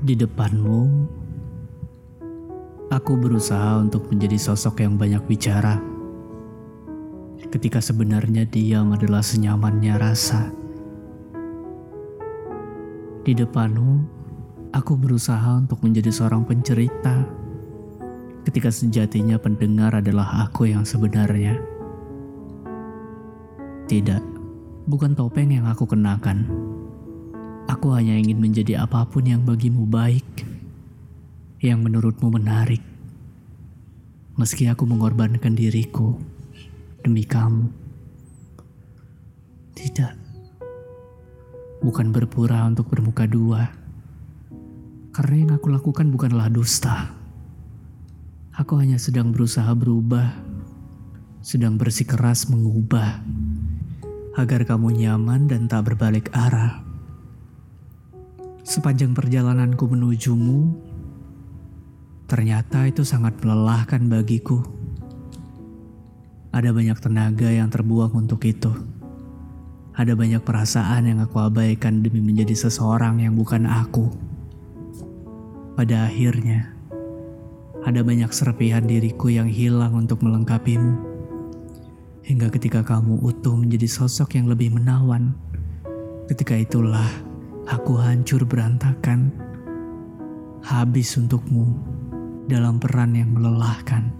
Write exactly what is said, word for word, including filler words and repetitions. Di depanmu, aku berusaha untuk menjadi sosok yang banyak bicara. Ketika sebenarnya diam adalah senyamannya rasa. Di depanmu, aku berusaha untuk menjadi seorang pencerita. Ketika sejatinya pendengar adalah aku yang sebenarnya. Tidak, bukan topeng yang aku kenakan. Aku hanya ingin menjadi apapun yang bagimu baik, yang menurutmu menarik. Meski aku mengorbankan diriku demi kamu. Tidak, bukan berpura untuk bermuka dua. Karena yang aku lakukan bukanlah dusta. Aku hanya sedang berusaha berubah, sedang bersikeras mengubah, agar kamu nyaman dan tak berbalik arah. Sepanjang perjalananku menujumu, ternyata itu sangat melelahkan bagiku. Ada banyak tenaga yang terbuang untuk itu. Ada banyak perasaan yang aku abaikan demi menjadi seseorang yang bukan aku. Pada akhirnya, ada banyak serpihan diriku yang hilang untuk melengkapimu. Hingga ketika kamu utuh menjadi sosok yang lebih menawan. Ketika itulah aku hancur berantakan, habis untukmu dalam peran yang melelahkan.